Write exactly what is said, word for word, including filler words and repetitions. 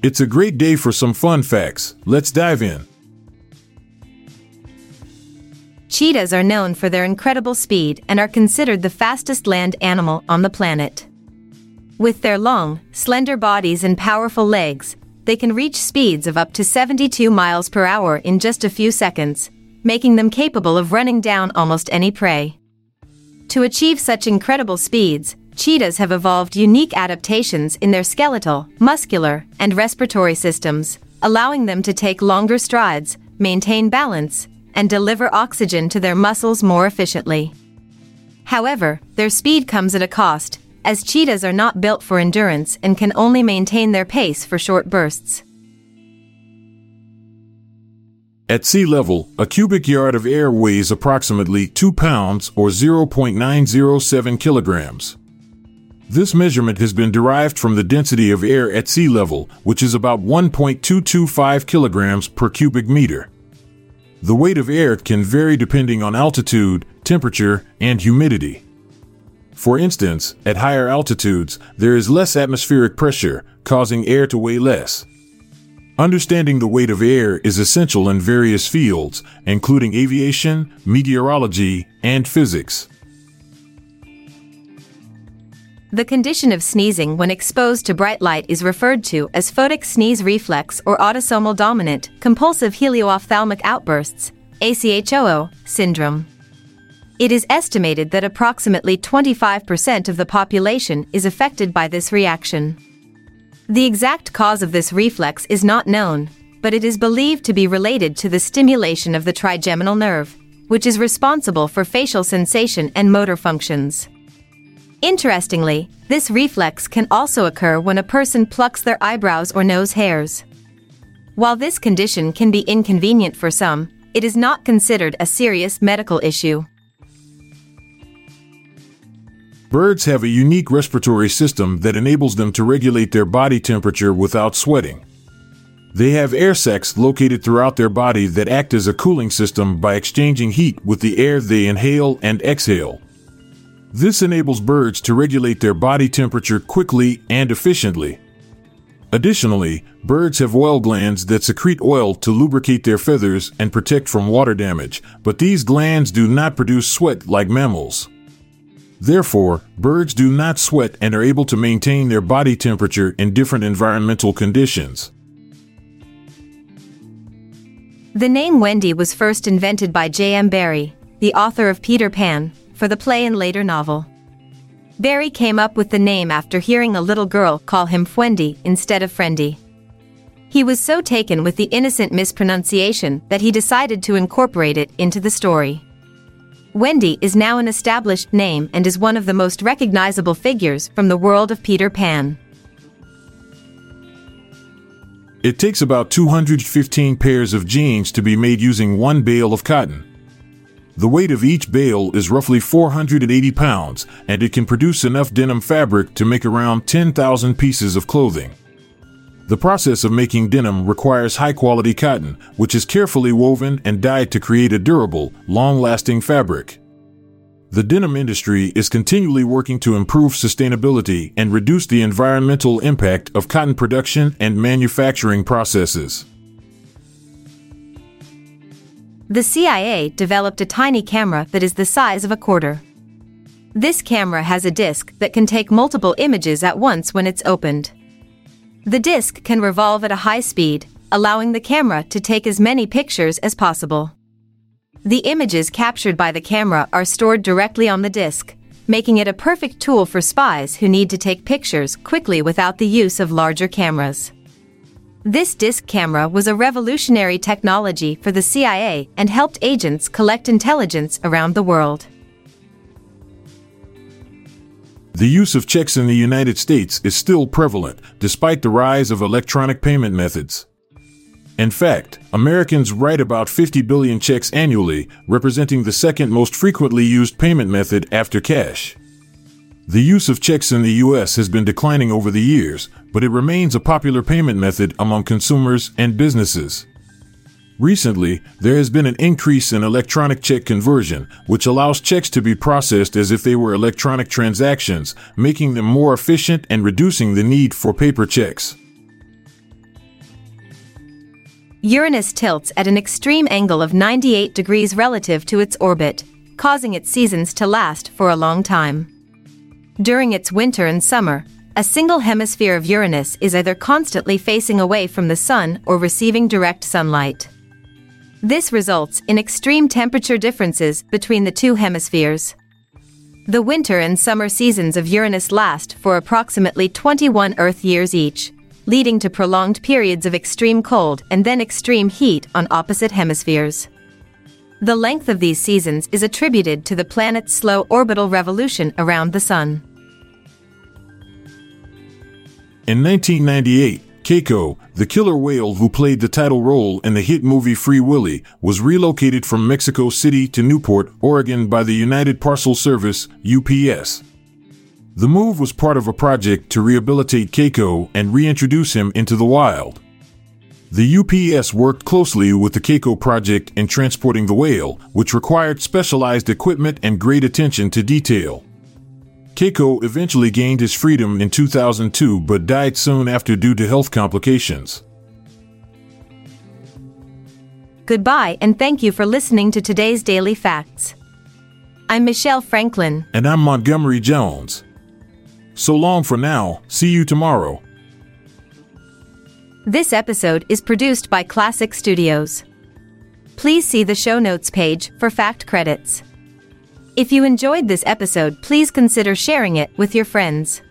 It's a great day for some fun facts. Let's dive in. Cheetahs are known for their incredible speed and are considered the fastest land animal on the planet. With their long, slender bodies and powerful legs, they can reach speeds of up to seventy-two miles per hour in just a few seconds, making them capable of running down almost any prey. To achieve such incredible speeds, cheetahs have evolved unique adaptations in their skeletal, muscular, and respiratory systems, allowing them to take longer strides, maintain balance, and deliver oxygen to their muscles more efficiently. However, their speed comes at a cost, as cheetahs are not built for endurance and can only maintain their pace for short bursts. At sea level, a cubic yard of air weighs approximately two pounds or zero point nine zero seven kilograms. This measurement has been derived from the density of air at sea level, which is about one point two two five kilograms per cubic meter. The weight of air can vary depending on altitude, temperature, and humidity. For instance, at higher altitudes, there is less atmospheric pressure, causing air to weigh less. Understanding the weight of air is essential in various fields, including aviation, meteorology, and physics. The condition of sneezing when exposed to bright light is referred to as photic sneeze reflex or autosomal dominant compulsive helioophthalmic outbursts (A C H O O) syndrome. It is estimated that approximately twenty-five percent of the population is affected by this reaction. The exact cause of this reflex is not known, but it is believed to be related to the stimulation of the trigeminal nerve, which is responsible for facial sensation and motor functions. Interestingly, this reflex can also occur when a person plucks their eyebrows or nose hairs. While this condition can be inconvenient for some, it is not considered a serious medical issue. Birds have a unique respiratory system that enables them to regulate their body temperature without sweating. They have air sacs located throughout their body that act as a cooling system by exchanging heat with the air they inhale and exhale. This enables birds to regulate their body temperature quickly and efficiently. Additionally, birds have oil glands that secrete oil to lubricate their feathers and protect from water damage, but these glands do not produce sweat like mammals. Therefore, birds do not sweat and are able to maintain their body temperature in different environmental conditions. The name Wendy was first invented by J M Barrie, the author of Peter Pan, for the play and later novel. Barrie came up with the name after hearing a little girl call him Fwendy instead of Friendy. He was so taken with the innocent mispronunciation that he decided to incorporate it into the story. Wendy is now an established name and is one of the most recognizable figures from the world of Peter Pan. It takes about two hundred fifteen pairs of jeans to be made using one bale of cotton. The weight of each bale is roughly four hundred eighty pounds, and it can produce enough denim fabric to make around ten thousand pieces of clothing. The process of making denim requires high-quality cotton, which is carefully woven and dyed to create a durable, long-lasting fabric. The denim industry is continually working to improve sustainability and reduce the environmental impact of cotton production and manufacturing processes. The C I A developed a tiny camera that is the size of a quarter. This camera has a disc that can take multiple images at once when it's opened. The disc can revolve at a high speed, allowing the camera to take as many pictures as possible. The images captured by the camera are stored directly on the disc, making it a perfect tool for spies who need to take pictures quickly without the use of larger cameras. This disc camera was a revolutionary technology for the C I A and helped agents collect intelligence around the world. The use of checks in the United States is still prevalent, despite the rise of electronic payment methods. In fact, Americans write about fifty billion checks annually, representing the second most frequently used payment method after cash. The use of checks in the U S has been declining over the years, but it remains a popular payment method among consumers and businesses. Recently, there has been an increase in electronic check conversion, which allows checks to be processed as if they were electronic transactions, making them more efficient and reducing the need for paper checks. Uranus tilts at an extreme angle of ninety-eight degrees relative to its orbit, causing its seasons to last for a long time. During its winter and summer, a single hemisphere of Uranus is either constantly facing away from the sun or receiving direct sunlight. This results in extreme temperature differences between the two hemispheres. The winter and summer seasons of Uranus last for approximately twenty-one Earth years each, leading to prolonged periods of extreme cold and then extreme heat on opposite hemispheres. The length of these seasons is attributed to the planet's slow orbital revolution around the sun. In nineteen ninety-eight, Keiko, the killer whale who played the title role in the hit movie Free Willy, was relocated from Mexico City to Newport, Oregon by the United Parcel Service, U P S. The move was part of a project to rehabilitate Keiko and reintroduce him into the wild. The U P S worked closely with the Keiko project in transporting the whale, which required specialized equipment and great attention to detail. Keiko eventually gained his freedom in two thousand two but died soon after due to health complications. Goodbye, and thank you for listening to today's Daily Facts. I'm Michelle Franklin. And I'm Montgomery Jones. So long for now, see you tomorrow. This episode is produced by Klassic Studios. Please see the show notes page for fact credits. If you enjoyed this episode, please consider sharing it with your friends.